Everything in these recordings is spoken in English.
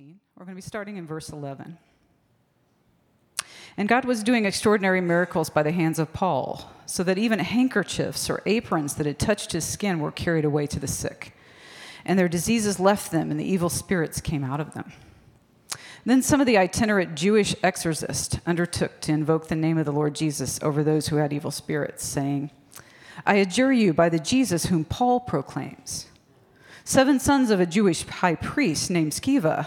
19. We're going to be starting in verse 11. And God was doing extraordinary miracles by the hands of Paul, so that even handkerchiefs or aprons that had touched his skin were carried away to the sick. And their diseases left them, and the evil spirits came out of them. Then some of the itinerant Jewish exorcists undertook to invoke the name of the Lord Jesus over those who had evil spirits, saying, "I adjure you by the Jesus whom Paul proclaims." 7 sons of a Jewish high priest named Sceva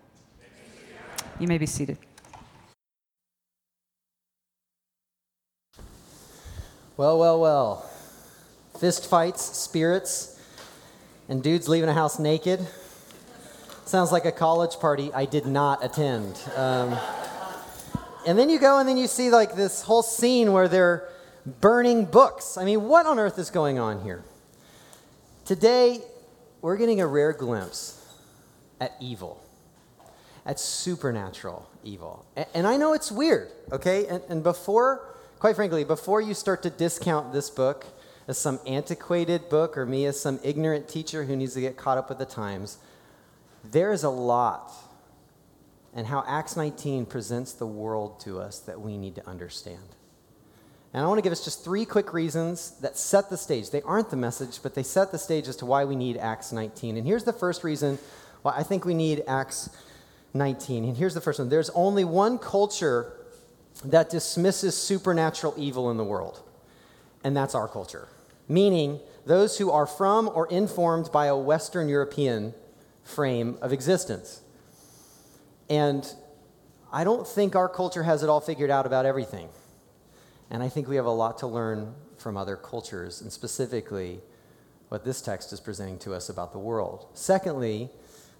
You may be seated. Well. Fist fights, spirits, and dudes leaving a house naked. Sounds like a college party I did not attend. And then you go and then you see like this whole scene where they're burning books. I mean, what on earth is going on here? Today, we're getting a rare glimpse at evil, at supernatural evil. And I know it's weird, okay? And before, quite frankly, before you start to discount this book as some antiquated book or me as some ignorant teacher who needs to get caught up with the times, there is a lot in how Acts 19 presents the world to us that we need to understand. And I want to give us just 3 quick reasons that set the stage. They aren't the message, but they set the stage as to why we need Acts 19. And here's the first reason why I think we need Acts 19. And here's the first one. There's only one culture that dismisses supernatural evil in the world, and that's our culture. Meaning, those who are from or informed by a Western European frame of existence. And I don't think our culture has it all figured out about everything. And I think we have a lot to learn from other cultures, and specifically what this text is presenting to us about the world. Secondly,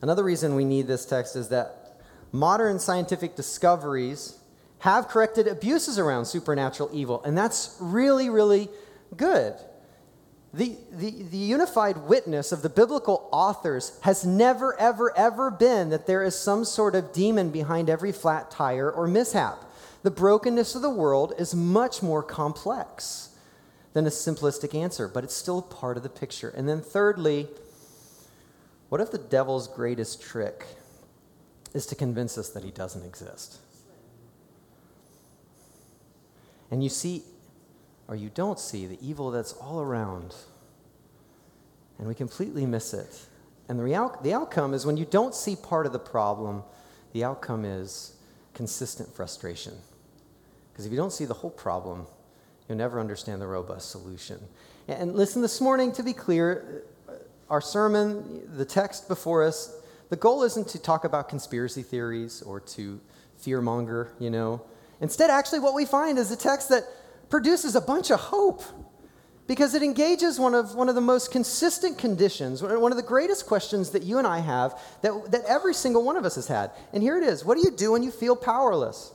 another reason we need this text is that modern scientific discoveries have corrected abuses around supernatural evil, and that's really, really good. The unified witness of the biblical authors has never, ever, ever been that there is some sort of demon behind every flat tire or mishap. The brokenness of the world is much more complex than a simplistic answer, but it's still part of the picture. And then thirdly, what if the devil's greatest trick is to convince us that he doesn't exist? And you see, or you don't see, the evil that's all around, and we completely miss it. And the outcome is when you don't see part of the problem, the outcome is consistent frustration. Because if you don't see the whole problem, you'll never understand the robust solution. And listen, this morning, to be clear, our sermon, the text before us, the goal isn't to talk about conspiracy theories or to fearmonger, you know. Instead, actually, what we find is a text that produces a bunch of hope because it engages one of the most consistent conditions, one of the greatest questions that you and I have, that every single one of us has had. And here it is. What do you do when you feel powerless?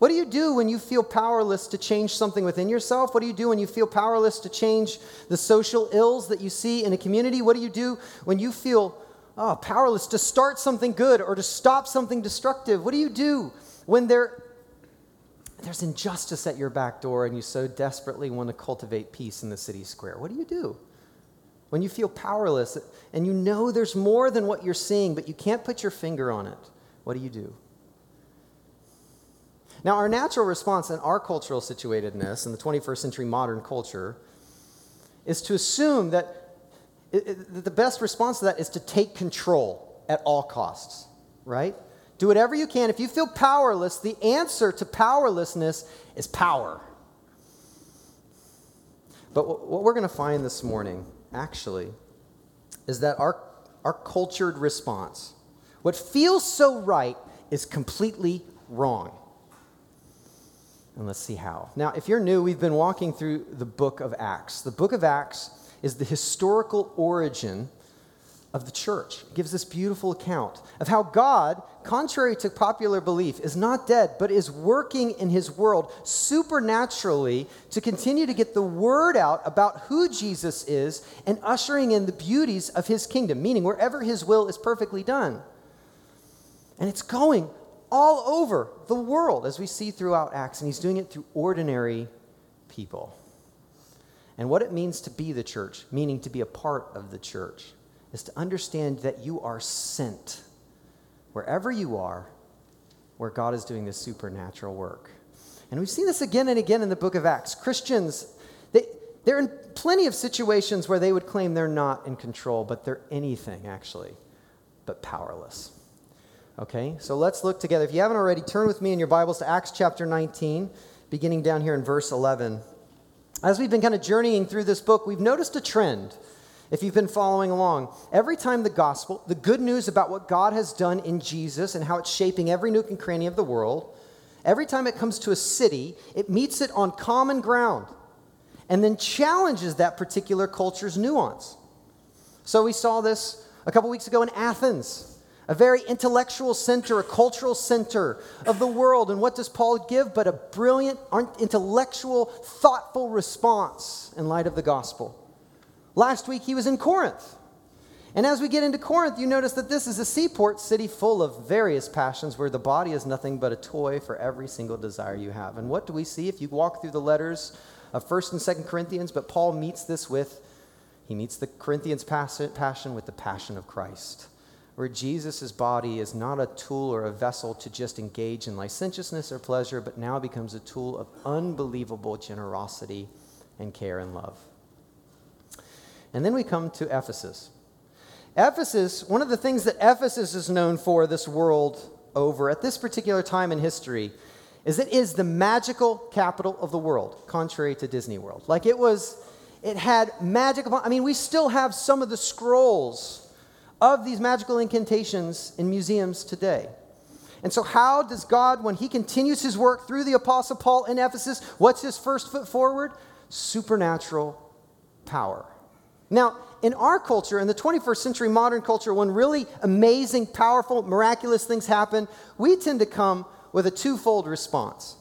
What do you do when you feel powerless to change something within yourself? What do you do when you feel powerless to change the social ills that you see in a community? What do you do when you feel powerless to start something good or to stop something destructive? What do you do when there's injustice at your back door and you so desperately want to cultivate peace in the city square? What do you do when you feel powerless and you know there's more than what you're seeing, but you can't put your finger on it? What do you do? Now, our natural response in our cultural situatedness in the 21st century modern culture is to assume that the best response to that is to take control at all costs, right? Do whatever you can. If you feel powerless, the answer to powerlessness is power. But what we're going to find this morning, actually, is that our cultured response, what feels so right, is completely wrong. And let's see how. Now, if you're new, we've been walking through the book of Acts. The book of Acts is the historical origin of the church. It gives this beautiful account of how God, contrary to popular belief, is not dead, but is working in his world supernaturally to continue to get the word out about who Jesus is and ushering in the beauties of his kingdom, meaning wherever his will is perfectly done. And it's going all over the world, as we see throughout Acts, and he's doing it through ordinary people. And what it means to be the church, meaning to be a part of the church, is to understand that you are sent wherever you are, where God is doing this supernatural work. And we've seen this again and again in the book of Acts. Christians, they're in plenty of situations where they would claim they're not in control, but they're anything, actually, but powerless. Okay, so let's look together. If you haven't already, turn with me in your Bibles to Acts chapter 19, beginning down here in verse 11. As we've been kind of journeying through this book, we've noticed a trend, if you've been following along. Every time the gospel, the good news about what God has done in Jesus and how it's shaping every nook and cranny of the world, every time it comes to a city, it meets it on common ground and then challenges that particular culture's nuance. So we saw this a couple weeks ago in Athens, a very intellectual center, a cultural center of the world. And what does Paul give but a brilliant, intellectual, thoughtful response in light of the gospel? Last week, he was in Corinth. And as we get into Corinth, you notice that this is a seaport city full of various passions where the body is nothing but a toy for every single desire you have. And what do we see if you walk through the letters of 1st and 2nd Corinthians? But Paul meets this with, he meets the Corinthians' passion with the passion of Christ, where Jesus' body is not a tool or a vessel to just engage in licentiousness or pleasure, but now becomes a tool of unbelievable generosity and care and love. And then we come to Ephesus. Ephesus, one of the things that Ephesus is known for this world over at this particular time in history is it is the magical capital of the world, contrary to Disney World. Like it had magic. I mean, we still have some of the scrolls of these magical incantations in museums today. And so how does God, when he continues his work through the Apostle Paul in Ephesus, what's his first foot forward? Supernatural power. Now, in our culture, in the 21st century modern culture, when really amazing, powerful, miraculous things happen, we tend to come with a twofold response.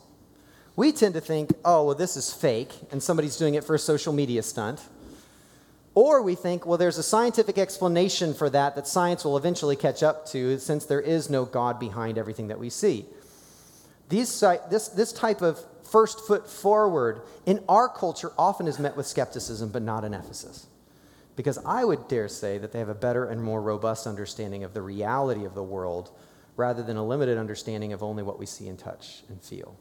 We tend to think, oh, well, this is fake, and somebody's doing it for a social media stunt. Or we think, well, there's a scientific explanation for that that science will eventually catch up to since there is no God behind everything that we see. This type of first foot forward in our culture often is met with skepticism, but not in Ephesus. Because I would dare say that they have a better and more robust understanding of the reality of the world rather than a limited understanding of only what we see and touch and feel.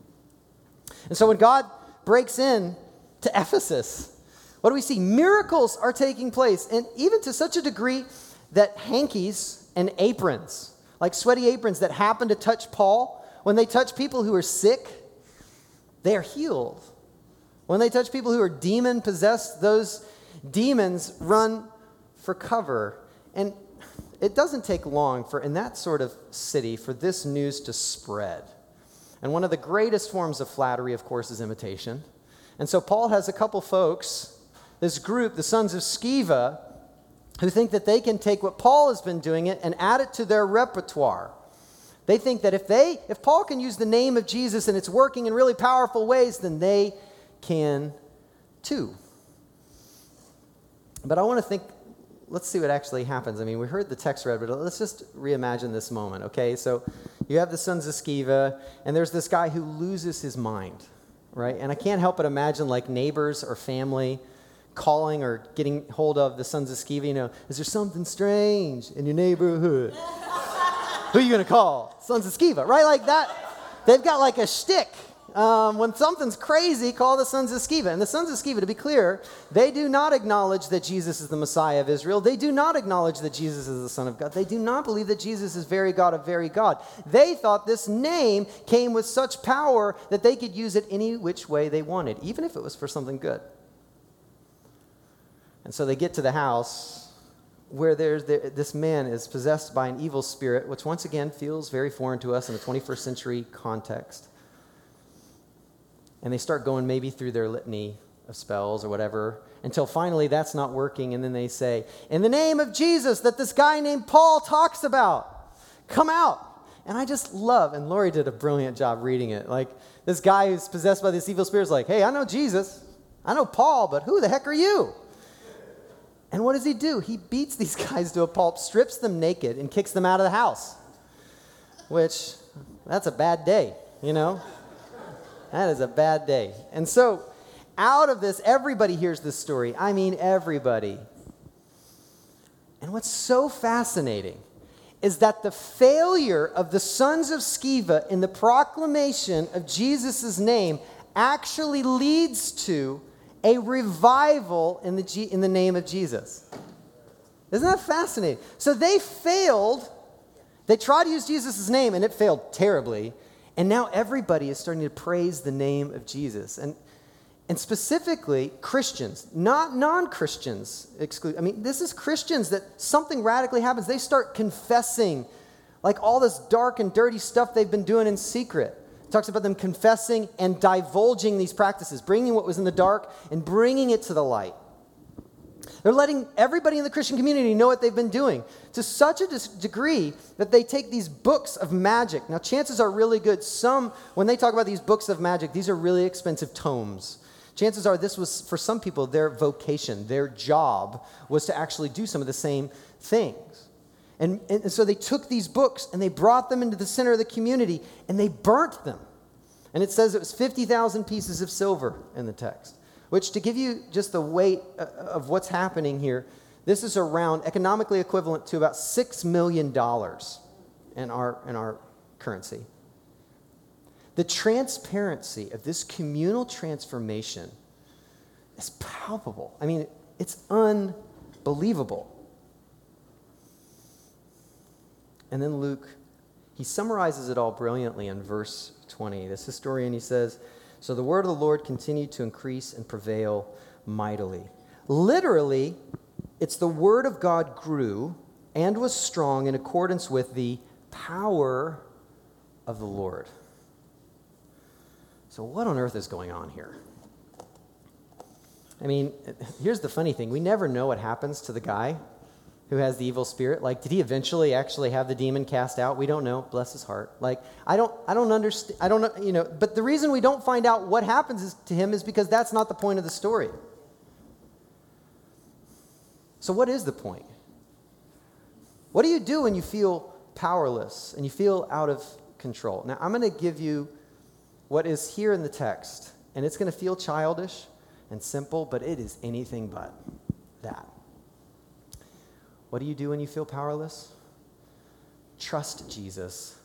And so when God breaks in to Ephesus, what do we see? Miracles are taking place, and even to such a degree that hankies and aprons, like sweaty aprons that happen to touch Paul, when they touch people who are sick, they are healed. When they touch people who are demon-possessed, those demons run for cover. And it doesn't take long for, in that sort of city, for this news to spread. And one of the greatest forms of flattery, of course, is imitation. And so Paul has a couple folks, this group, the sons of Sceva, who think that they can take what Paul has been doing it and add it to their repertoire. They think that if Paul can use the name of Jesus and it's working in really powerful ways, then they can too. But I want to think, let's see what actually happens. I mean, we heard the text read, but let's just reimagine this moment, okay? So you have the sons of Sceva, and there's this guy who loses his mind, right? And I can't help but imagine like neighbors or family calling or getting hold of the sons of Sceva, you know, is there something strange in your neighborhood? Who are you going to call? Sons of Sceva, right? Like that, they've got like a shtick When something's crazy, call the sons of Sceva. And the sons of Sceva, to be clear, they do not acknowledge that Jesus is the Messiah of Israel. They do not acknowledge that Jesus is the Son of God. They do not believe that Jesus is very God of very God. They thought this name came with such power that they could use it any which way they wanted, even if it was for something good. And so they get to the house where this man is possessed by an evil spirit, which once again feels very foreign to us in the 21st century context. And they start going maybe through their litany of spells or whatever until finally that's not working. And then they say, in the name of Jesus that this guy named Paul talks about, come out. And I just love, and Lori did a brilliant job reading it. Like this guy who's possessed by this evil spirit is like, hey, I know Jesus. I know Paul, but who the heck are you? And what does he do? He beats these guys to a pulp, strips them naked, and kicks them out of the house, which that's a bad day, you know? That is a bad day. And so out of this, everybody hears this story. I mean, everybody. And what's so fascinating is that the failure of the sons of Sceva in the proclamation of Jesus' name actually leads to a revival in the name of Jesus. Isn't that fascinating? So they failed. They tried to use Jesus' name, and it failed terribly. And now everybody is starting to praise the name of Jesus. And specifically Christians, not non-Christians. This is Christians that something radically happens. They start confessing like all this dark and dirty stuff they've been doing in secret. It talks about them confessing and divulging these practices, bringing what was in the dark and bringing it to the light. They're letting everybody in the Christian community know what they've been doing to such a degree that they take these books of magic. Now, chances are really good. When they talk about these books of magic, these are really expensive tomes. Chances are this was, for some people, their vocation, their job was to actually do some of the same things. And so they took these books and they brought them into the center of the community and they burnt them. And it says it was 50,000 pieces of silver in the text. Which, to give you just the weight of what's happening here, this is around economically equivalent to about $6 million in our currency. The transparency of this communal transformation is palpable. I mean, it's unbelievable. And then Luke, he summarizes it all brilliantly in verse 20. This historian, he says, so the word of the Lord continued to increase and prevail mightily. Literally, it's the word of God grew and was strong in accordance with the power of the Lord. So what on earth is going on here? I mean, here's the funny thing. We never know what happens to the guy who has the evil spirit. Like, did he eventually actually have the demon cast out? We don't know. Bless his heart. Like, I don't understand. I don't know, you know. But the reason we don't find out what happens to him is because that's not the point of the story. So what is the point? What do you do when you feel powerless and you feel out of control? Now, I'm going to give you what is here in the text, and it's going to feel childish and simple, but it is anything but that. What do you do when you feel powerless? Trust Jesus,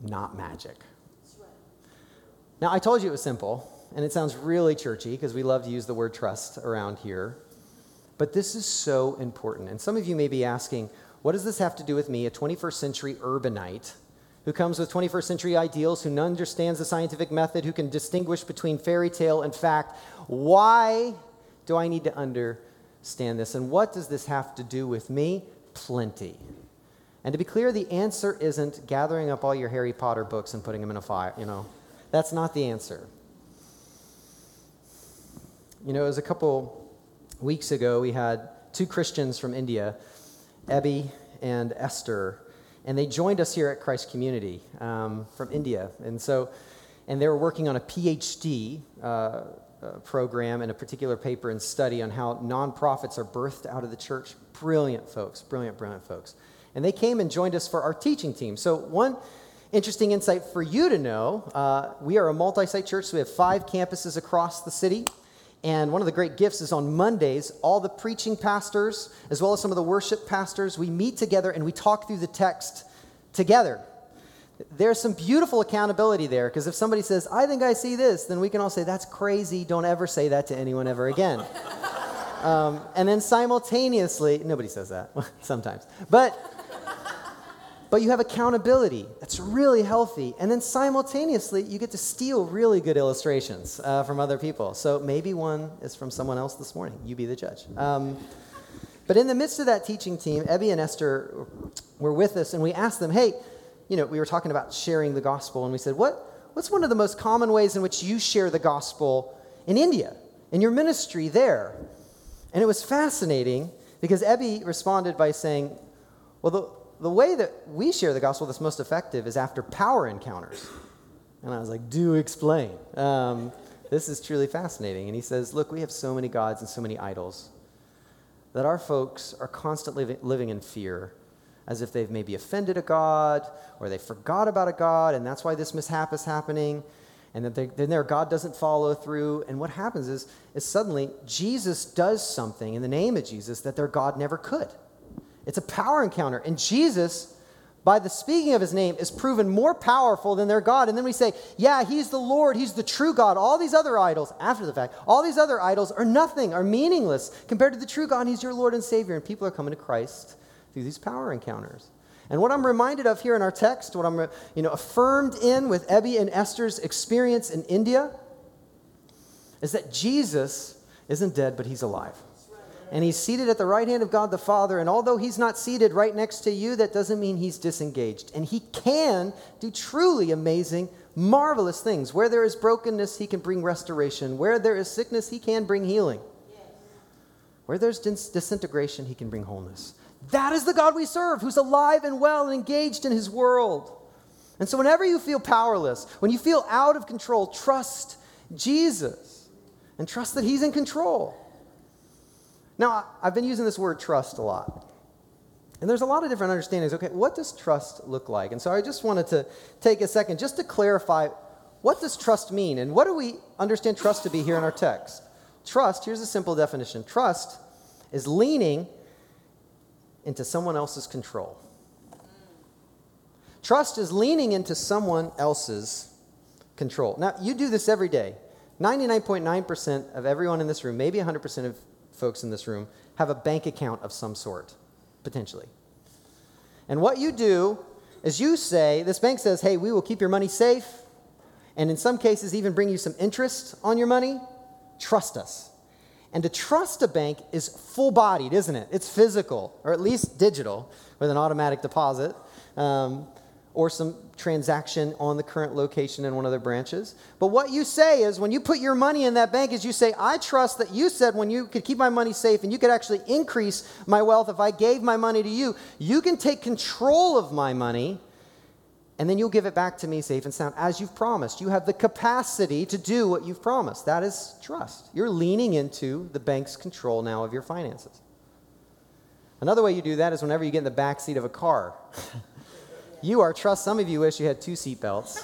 not magic. Right. Now, I told you it was simple, and it sounds really churchy because we love to use the word trust around here, but this is so important. And some of you may be asking, what does this have to do with me, a 21st century urbanite who comes with 21st century ideals, who understands the scientific method, who can distinguish between fairy tale and fact? Why do I need to understand this? And what does this have to do with me? Plenty. And to be clear, the answer isn't gathering up all your Harry Potter books and putting them in a fire, you know. That's not the answer. You know, it was a couple weeks ago, we had two Christians from India, Ebby and Esther, and they joined us here at Christ Community from India. And they were working on a PhD program and a particular paper and study on how nonprofits are birthed out of the church. Brilliant folks. And they came and joined us for our teaching team. So one interesting insight for you to know, we are a multi-site church, so we have 5 campuses across the city. And one of the great gifts is on Mondays, all the preaching pastors, as well as some of the worship pastors, we meet together and we talk through the text together. There's some beautiful accountability there, because if somebody says, I think I see this, then we can all say, that's crazy. Don't ever say that to anyone ever again. And then simultaneously, nobody says that sometimes, but you have accountability. That's really healthy. And then simultaneously, you get to steal really good illustrations from other people. So maybe one is from someone else this morning. You be the judge. But in the midst of that teaching team, Ebby and Esther were with us, and we asked them, hey, you know, we were talking about sharing the gospel, and we said, what's one of the most common ways in which you share the gospel in India, in your ministry there? And it was fascinating because Ebby responded by saying, well, the way that we share the gospel that's most effective is after power encounters. And I was like, do explain. This is truly fascinating. And he says, look, we have so many gods and so many idols that our folks are constantly living in fear, as if they've maybe offended a god, or they forgot about a god, and that's why this mishap is happening, and then their god doesn't follow through. And what happens is suddenly Jesus does something in the name of Jesus that their god never could. It's a power encounter. And Jesus, by the speaking of his name, is proven more powerful than their god. And then we say, yeah, he's the Lord. He's the true God. All these other idols, after the fact, all these other idols are nothing, are meaningless compared to the true God. He's your Lord and Savior. And people are coming to Christ through these power encounters. And what I'm reminded of here in our text, what I'm affirmed in with Ebby and Esther's experience in India, is that Jesus isn't dead, but he's alive. And he's seated at the right hand of God the Father. And although he's not seated right next to you, that doesn't mean he's disengaged. And he can do truly amazing, marvelous things. Where there is brokenness, he can bring restoration. Where there is sickness, he can bring healing. Where there's disintegration, he can bring wholeness. That is the God we serve, who's alive and well and engaged in his world. And so whenever you feel powerless, when you feel out of control, trust Jesus and trust that he's in control. Now, I've been using this word trust a lot. And there's a lot of different understandings. Okay, what does trust look like? And so I just wanted to take a second just to clarify, what does trust mean? And what do we understand trust to be here in our text? Trust, here's a simple definition. Trust is leaning into someone else's control. Trust is leaning into someone else's control. Now, you do this every day. 99.9% of everyone in this room, maybe 100% of folks in this room, have a bank account of some sort, potentially. And what you do is you say, this bank says, hey, we will keep your money safe, and in some cases even bring you some interest on your money. Trust us. And to trust a bank is full-bodied, isn't it? It's physical, or at least digital, with an automatic deposit, or some transaction on the current location in one of their branches. But what you say is, when you put your money in that bank, is you say, I trust that you said when you could keep my money safe and you could actually increase my wealth if I gave my money to you. You can take control of my money, and then you'll give it back to me safe and sound, as you've promised. You have the capacity to do what you've promised. That is trust. You're leaning into the bank's control now of your finances. Another way you do that is whenever you get in the backseat of a car. You are trust. Some of you wish you had two seatbelts.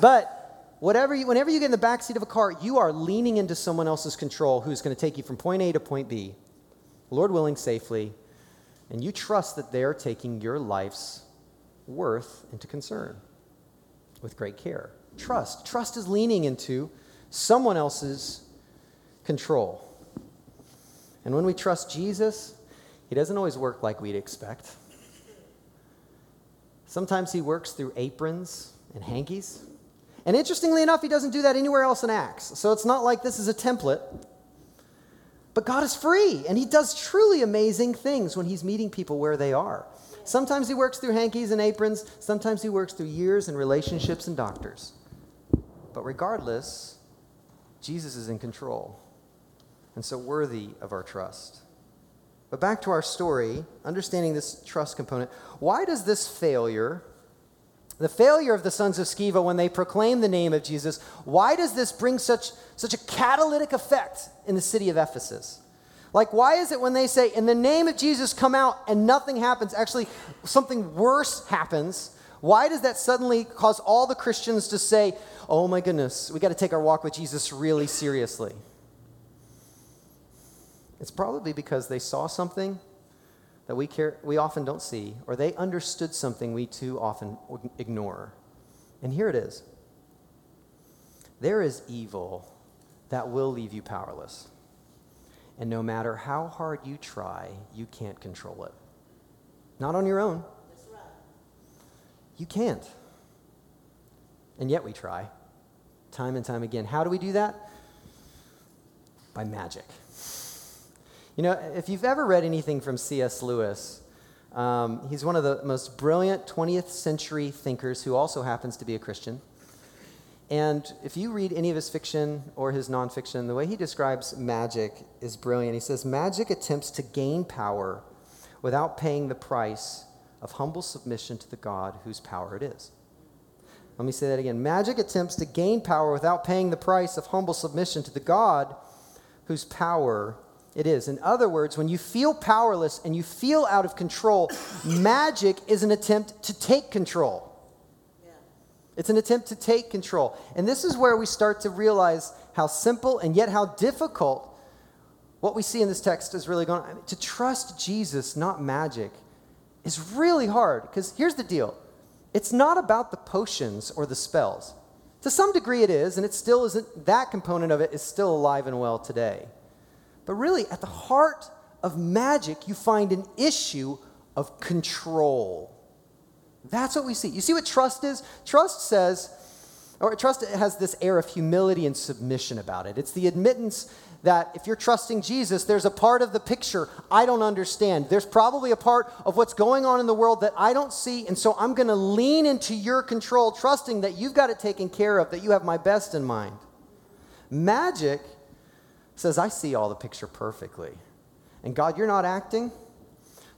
But whenever you get in the backseat of a car, you are leaning into someone else's control who's going to take you from point A to point B, Lord willing, safely. And you trust that they are taking your life's worth into concern with great care. Trust. Trust is leaning into someone else's control. And when we trust Jesus, he doesn't always work like we'd expect. Sometimes he works through aprons and hankies. And interestingly enough, he doesn't do that anywhere else in Acts. So it's not like this is a template. But God is free, and he does truly amazing things when he's meeting people where they are. Sometimes he works through hankies and aprons. Sometimes he works through years and relationships and doctors. But regardless, Jesus is in control, and so worthy of our trust. But back to our story, understanding this trust component. Why does this failure, the failure of the sons of Sceva when they proclaim the name of Jesus, why does this bring such a catalytic effect in the city of Ephesus? Like, why is it when they say, in the name of Jesus, come out, and nothing happens, actually something worse happens? Why does that suddenly cause all the Christians to say, oh my goodness, we got to take our walk with Jesus really seriously? It's probably because they saw something that we often don't see, or they understood something we too often ignore. And here it is. There is evil that will leave you powerless. And no matter how hard you try, you can't control it. Not on your own. That's right. You can't. And yet we try, time and time again. How do we do that? By magic. You know, if you've ever read anything from C.S. Lewis, he's one of the most brilliant 20th century thinkers who also happens to be a Christian. And if you read any of his fiction or his nonfiction, the way he describes magic is brilliant. He says, magic attempts to gain power without paying the price of humble submission to the God whose power it is. Let me say that again. Magic attempts to gain power without paying the price of humble submission to the God whose power it is. In other words, when you feel powerless and you feel out of control, magic is an attempt to take control. Yeah. It's an attempt to take control. And this is where we start to realize how simple and yet how difficult what we see in this text is really going on. I mean, to trust Jesus, not magic, is really hard. Because here's the deal. It's not about the potions or the spells. To some degree it is, and it still isn't, that component of it is still alive and well today. But really, at the heart of magic, you find an issue of control. That's what we see. You see what trust is? Trust has this air of humility and submission about it. It's the admittance that if you're trusting Jesus, there's a part of the picture I don't understand. There's probably a part of what's going on in the world that I don't see, and so I'm going to lean into your control, trusting that you've got it taken care of, that you have my best in mind. Magic says, I see all the picture perfectly. And God, you're not acting,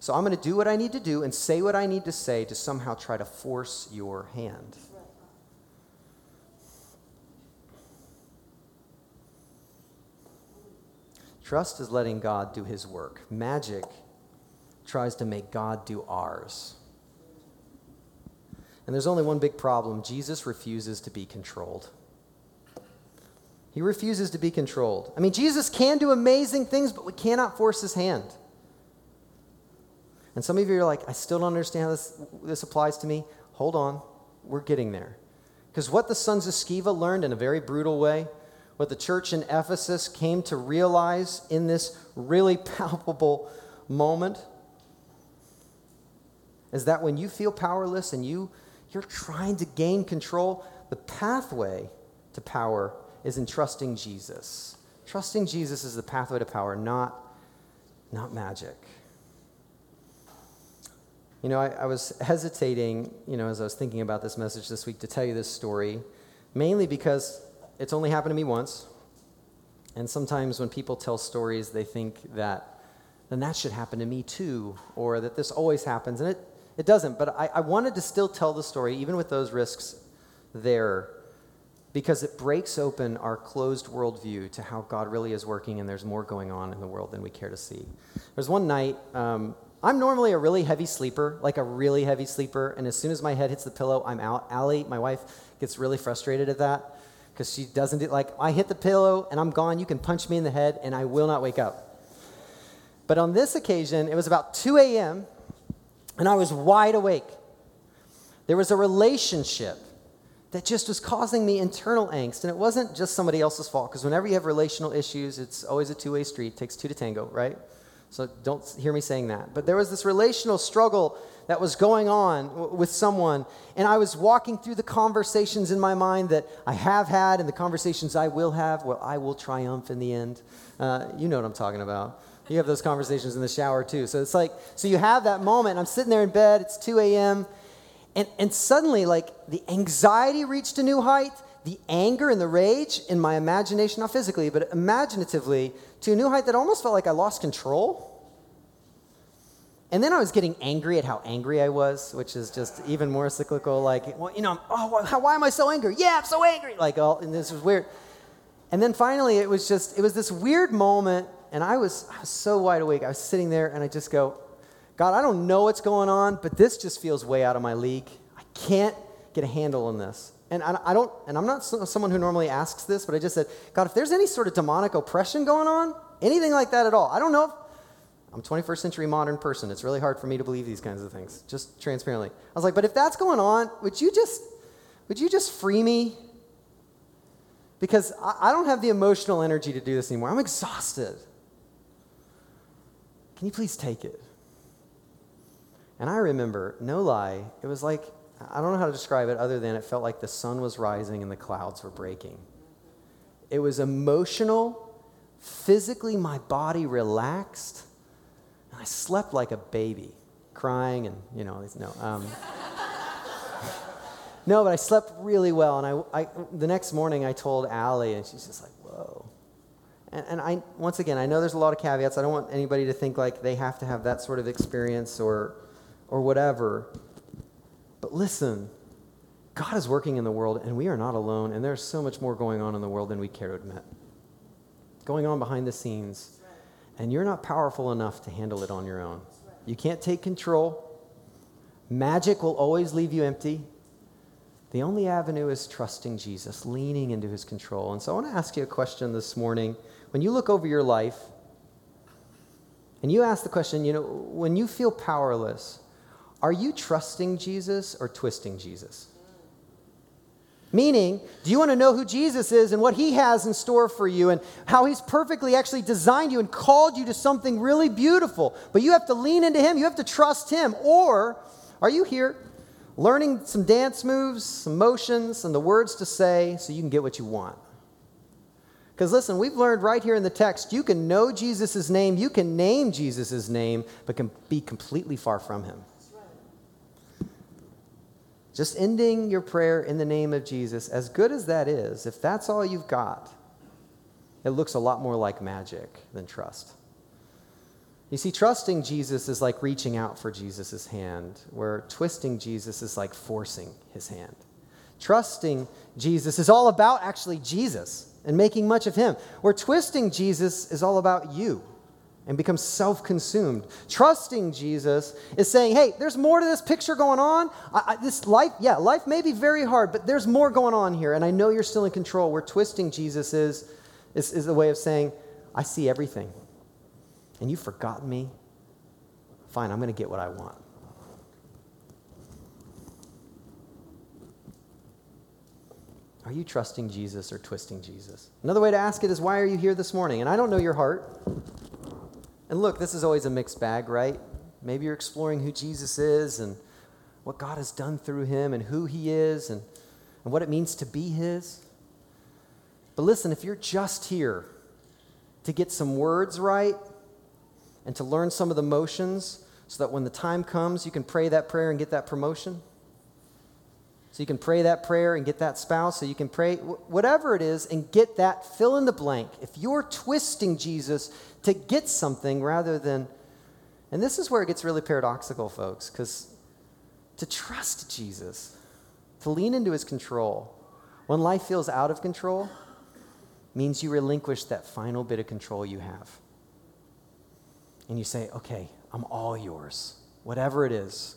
so I'm going to do what I need to do and say what I need to say to somehow try to force your hand. Trust is letting God do his work. Magic tries to make God do ours. And there's only one big problem. Jesus refuses to be controlled. He refuses to be controlled. I mean, Jesus can do amazing things, but we cannot force his hand. And some of you are like, I still don't understand how this applies to me. Hold on. We're getting there. Because what the sons of Sceva learned in a very brutal way, what the church in Ephesus came to realize in this really palpable moment is that when you feel powerless and you're trying to gain control, the pathway to power is in trusting Jesus. Trusting Jesus is the pathway to power, not magic. You know, I was hesitating, you know, as I was thinking about this message this week to tell you this story, mainly because it's only happened to me once, and sometimes when people tell stories, they think that, then that should happen to me too, or that this always happens, and it doesn't, but I wanted to still tell the story, even with those risks there, because it breaks open our closed worldview to how God really is working, and there's more going on in the world than we care to see. There's one night, I'm normally a really heavy sleeper, and as soon as my head hits the pillow, I'm out. Allie, my wife, gets really frustrated at that, because she doesn't do, like, I hit the pillow and I'm gone. You can punch me in the head and I will not wake up. But on this occasion, it was about 2 a.m. and I was wide awake. There was a relationship that just was causing me internal angst. And it wasn't just somebody else's fault, because whenever you have relational issues, it's always a two-way street. It takes two to tango, right? So don't hear me saying that. But there was this relational struggle that was going on with someone, and I was walking through the conversations in my mind that I have had and the conversations I will have, where I will triumph in the end. You know what I'm talking about. You have those conversations in the shower too. So it's like, so you have that moment, and I'm sitting there in bed, it's 2 a.m., and suddenly, like, the anxiety reached a new height, the anger and the rage in my imagination, not physically, but imaginatively, to a new height that almost felt like I lost control. And then I was getting angry at how angry I was, which is just even more cyclical. Like, well, you know, why am I so angry? Yeah, I'm so angry. Like, oh, and this was weird. And then finally, it was this weird moment, and I was so wide awake. I was sitting there, and I just go, God, I don't know what's going on, but this just feels way out of my league. I can't get a handle on this. And I'm not someone who normally asks this, but I just said, God, if there's any sort of demonic oppression going on, anything like that at all, I don't know. I'm a 21st century modern person. It's really hard for me to believe these kinds of things, just transparently. I was like, but if that's going on, would you just would you just free me? Because I don't have the emotional energy to do this anymore. I'm exhausted. Can you please take it? And I remember, no lie, it was like, I don't know how to describe it other than it felt like the sun was rising and the clouds were breaking. It was emotional, physically my body relaxed, and I slept like a baby, crying and, you know, no, but I slept really well, and I the next morning I told Allie, and she's just like, whoa. And I, once again, I know there's a lot of caveats. I don't want anybody to think like they have to have that sort of experience or whatever. But listen, God is working in the world, and we are not alone, and there's so much more going on in the world than we care to admit. Going on behind the scenes, and you're not powerful enough to handle it on your own. You can't take control. Magic will always leave you empty. The only avenue is trusting Jesus, leaning into his control. And so I want to ask you a question this morning. When you look over your life and you ask the question, you know, when you feel powerless, are you trusting Jesus or twisting Jesus? Meaning, do you want to know who Jesus is and what he has in store for you and how he's perfectly actually designed you and called you to something really beautiful? But you have to lean into him. You have to trust him. Or are you here learning some dance moves, some motions, and the words to say so you can get what you want? Because listen, we've learned right here in the text, you can know Jesus' name, you can name Jesus' name, but can be completely far from him. Right. Just ending your prayer in the name of Jesus, as good as that is, if that's all you've got, it looks a lot more like magic than trust. You see, trusting Jesus is like reaching out for Jesus' hand, where twisting Jesus is like forcing his hand. Trusting Jesus is all about actually Jesus and making much of him, where twisting Jesus is all about you and becomes self-consumed. Trusting Jesus is saying, hey, there's more to this picture going on. This life may be very hard, but there's more going on here, and I know you're still in control. Where twisting Jesus is a way of saying, I see everything. And you've forgotten me? Fine, I'm going to get what I want. Are you trusting Jesus or twisting Jesus? Another way to ask it is, why are you here this morning? And I don't know your heart. And look, this is always a mixed bag, right? Maybe you're exploring who Jesus is and what God has done through him and who he is and what it means to be his. But listen, if you're just here to get some words right, and to learn some of the motions so that when the time comes, you can pray that prayer and get that promotion. So you can pray that prayer and get that spouse. So you can pray whatever it is and get that fill in the blank. If you're twisting Jesus to get something rather than, and this is where it gets really paradoxical, folks, because to trust Jesus, to lean into his control, when life feels out of control, means you relinquish that final bit of control you have. And you say, okay, I'm all yours. Whatever it is,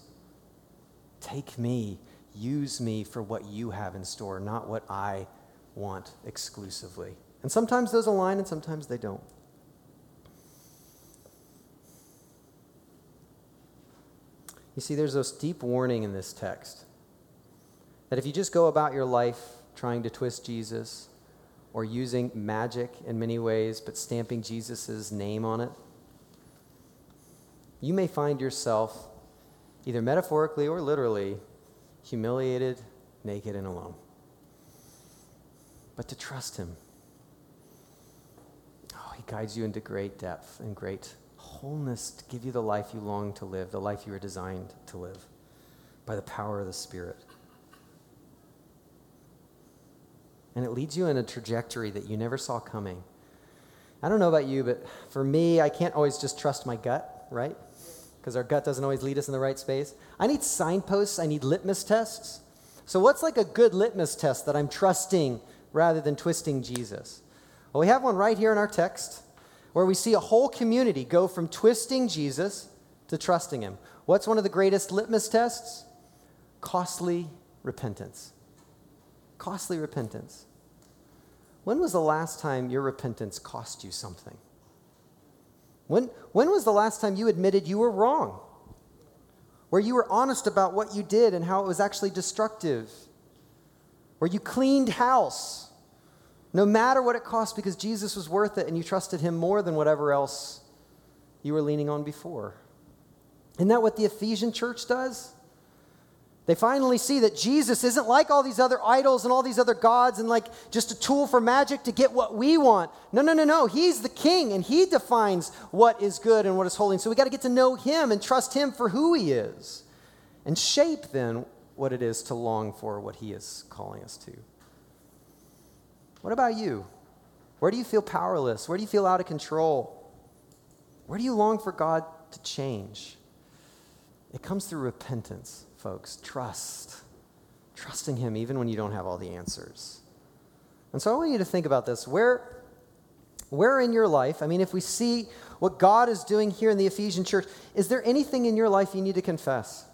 take me, use me for what you have in store, not what I want exclusively. And sometimes those align and sometimes they don't. You see, there's this deep warning in this text that if you just go about your life trying to twist Jesus or using magic in many ways but stamping Jesus' name on it, you may find yourself, either metaphorically or literally, humiliated, naked, and alone. But to trust him. Oh, he guides you into great depth and great wholeness to give you the life you long to live, the life you were designed to live, by the power of the Spirit. And it leads you in a trajectory that you never saw coming. I don't know about you, but for me, I can't always just trust my gut, right? Because our gut doesn't always lead us in the right space. I need signposts. I need litmus tests. So what's like a good litmus test that I'm trusting rather than twisting Jesus? Well, we have one right here in our text where we see a whole community go from twisting Jesus to trusting him. What's one of the greatest litmus tests? Costly repentance. Costly repentance. When was the last time your repentance cost you something? When was the last time you admitted you were wrong? Where you were honest about what you did and how it was actually destructive? or you cleaned house, no matter what it cost, because Jesus was worth it and you trusted him more than whatever else you were leaning on before. Isn't that what the Ephesian church does? They finally see that Jesus isn't like all these other idols and all these other gods and like just a tool for magic to get what we want. No. He's the king, and he defines what is good and what is holy. And so we got to get to know him and trust him for who he is and shape then what it is to long for what he is calling us to. What about you? Where do you feel powerless? Where do you feel out of control? Where do you long for God to change? It comes through repentance. Folks, trusting him even when you don't have all the answers. And so I want you to think about this. Where in your life, I mean, if we see what God is doing here in the Ephesian church, is there anything in your life you need to confess?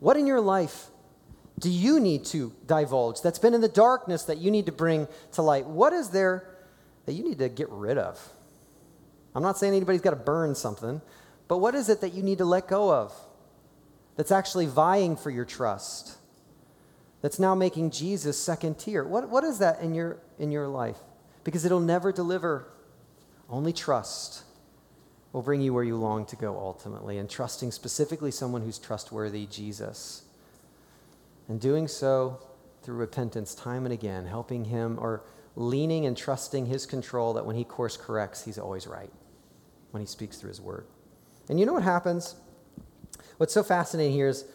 What in your life do you need to divulge that's been in the darkness that you need to bring to light? What is there that you need to get rid of? I'm not saying anybody's got to burn something, but what is it that you need to let go of? That's actually vying for your trust, that's now making Jesus second tier. What is that in your life? Because it'll never deliver. Only trust will bring you where you long to go ultimately, and trusting specifically someone who's trustworthy, Jesus. And doing so through repentance time and again, helping him or leaning and trusting his control that when he course corrects, he's always right when he speaks through his word. And you know what happens? What's so fascinating here is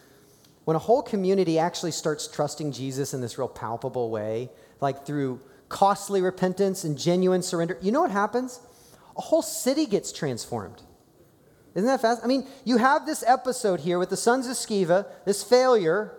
when a whole community actually starts trusting Jesus in this real palpable way, like through costly repentance and genuine surrender, you know what happens? A whole city gets transformed. Isn't that fast? I mean, you have this episode here with the sons of Sceva, this failure,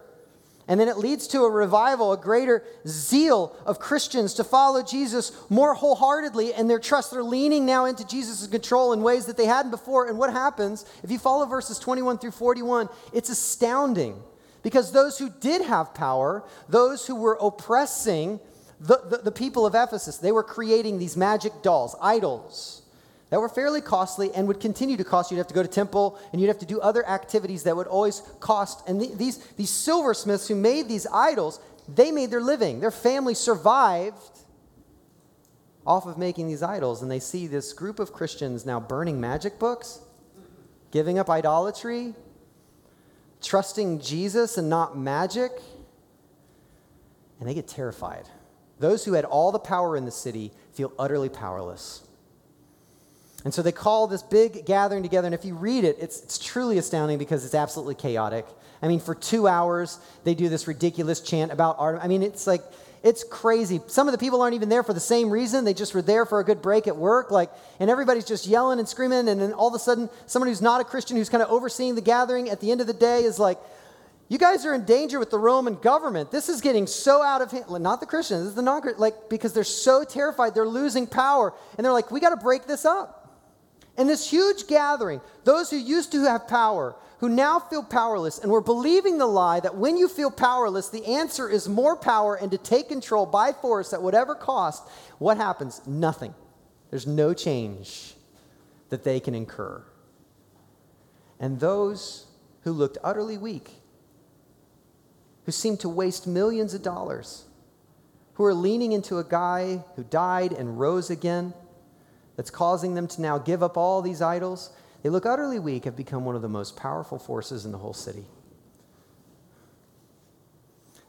and then it leads to a revival, a greater zeal of Christians to follow Jesus more wholeheartedly, and they're leaning now into Jesus' control in ways that they hadn't before. And what happens? If you follow verses 21 through 41, it's astounding, because those who did have power, those who were oppressing the people of Ephesus, they were creating these magic dolls, idols, that were fairly costly and would continue to cost. You'd have to go to temple, and you'd have to do other activities that would always cost. And these silversmiths who made these idols, they made their living. Their family survived off of making these idols. And they see this group of Christians now burning magic books, giving up idolatry, trusting Jesus and not magic. And they get terrified. Those who had all the power in the city feel utterly powerless. And so they call this big gathering together, and if you read it, it's truly astounding because it's absolutely chaotic. I mean, for 2 hours, they do this ridiculous chant about Artemis. I mean, it's crazy. Some of the people aren't even there for the same reason. They just were there for a good break at work, and everybody's just yelling and screaming, and then all of a sudden, someone who's not a Christian, who's kind of overseeing the gathering at the end of the day is like, you guys are in danger with the Roman government. This is getting so out of hand. Not the Christians, this is the non-Christians, because they're so terrified, they're losing power, and they're like, we got to break this up. In this huge gathering, those who used to have power, who now feel powerless, and were believing the lie that when you feel powerless, the answer is more power and to take control by force at whatever cost, what happens? Nothing. There's no change that they can incur. And those who looked utterly weak, who seemed to waste millions of dollars, who are leaning into a guy who died and rose again, that's causing them to now give up all these idols, they look utterly weak, have become one of the most powerful forces in the whole city.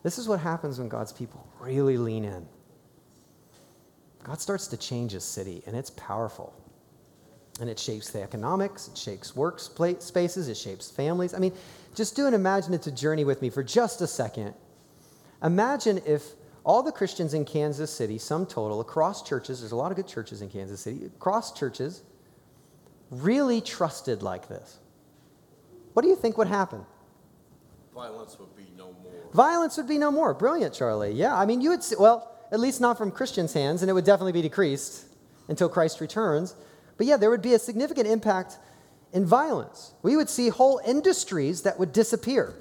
This is what happens when God's people really lean in. God starts to change his city, and it's powerful. And it shapes the economics, it shapes workspaces, it shapes families. I mean, just do an imaginative journey with me for just a second. Imagine if all the Christians in Kansas City, some total, across churches, there's a lot of good churches in Kansas City, across churches, really trusted like this. What do you think would happen? Violence would be no more. Violence would be no more. Brilliant, Charlie. Yeah, I mean, you would see, well, at least not from Christians' hands, and it would definitely be decreased until Christ returns. But yeah, there would be a significant impact in violence. We would see whole industries that would disappear.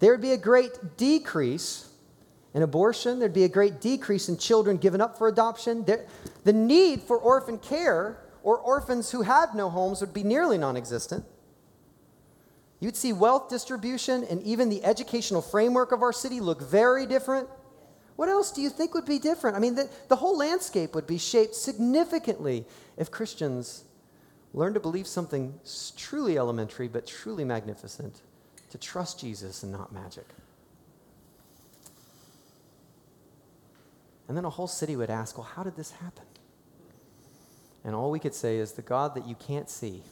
There would be a great decrease in abortion, there'd be a great decrease in children given up for adoption. The need for orphan care or orphans who have no homes would be nearly non-existent. You'd see wealth distribution and even the educational framework of our city look very different. What else do you think would be different? I mean, the whole landscape would be shaped significantly if Christians learn to believe something truly elementary but truly magnificent, to trust Jesus and not magic. And then a whole city would ask, well, how did this happen? And all we could say is the God that you can't see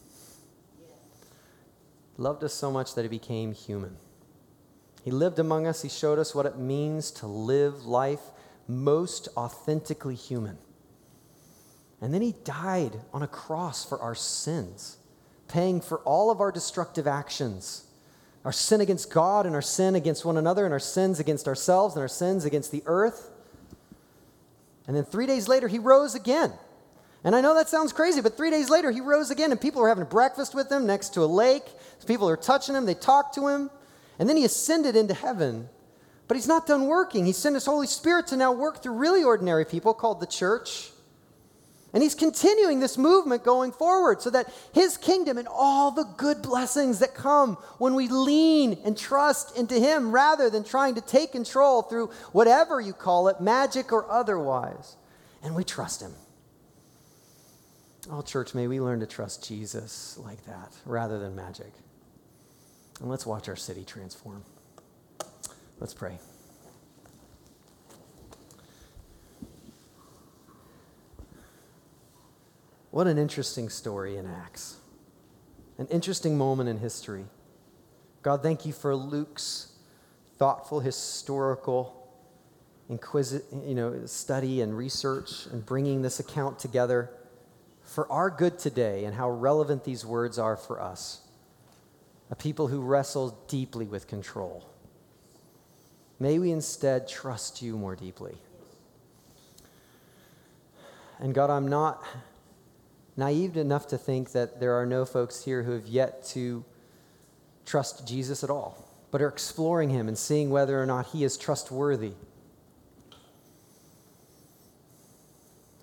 loved us so much that he became human. He lived among us. He showed us what it means to live life most authentically human. And then he died on a cross for our sins, paying for all of our destructive actions, our sin against God and our sin against one another and our sins against ourselves and our sins against the earth. And then 3 days later, he rose again. And I know that sounds crazy, but 3 days later, he rose again, and people were having breakfast with him next to a lake. People are touching him. They talk to him. And then he ascended into heaven. But he's not done working. He sent his Holy Spirit to now work through really ordinary people called the church. And he's continuing this movement going forward so that his kingdom and all the good blessings that come when we lean and trust into him rather than trying to take control through whatever you call it, magic or otherwise. And we trust him. Oh, church, may we learn to trust Jesus like that rather than magic. And let's watch our city transform. Let's pray. What an interesting story in Acts. An interesting moment in history. God, thank you for Luke's thoughtful, historical study and research and bringing this account together for our good today and how relevant these words are for us. A people who wrestle deeply with control. May we instead trust you more deeply. And God, I'm not naive enough to think that there are no folks here who have yet to trust Jesus at all, but are exploring him and seeing whether or not he is trustworthy.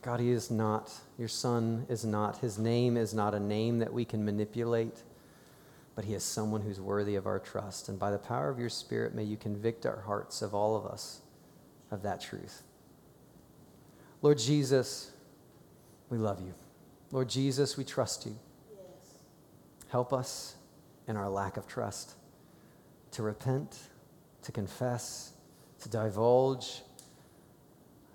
God, he is not. Your son is not. His name is not a name that we can manipulate. But he is someone who's worthy of our trust. And by the power of your Spirit, may you convict our hearts of all of us of that truth. Lord Jesus, we love you. Lord Jesus, we trust you. Yes. Help us in our lack of trust to repent, to confess, to divulge,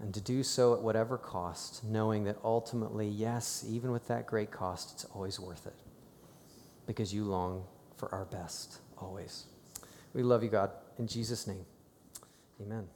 and to do so at whatever cost, knowing that ultimately, yes, even with that great cost, it's always worth it. Because you long for our best always. We love you, God. In Jesus' name, amen.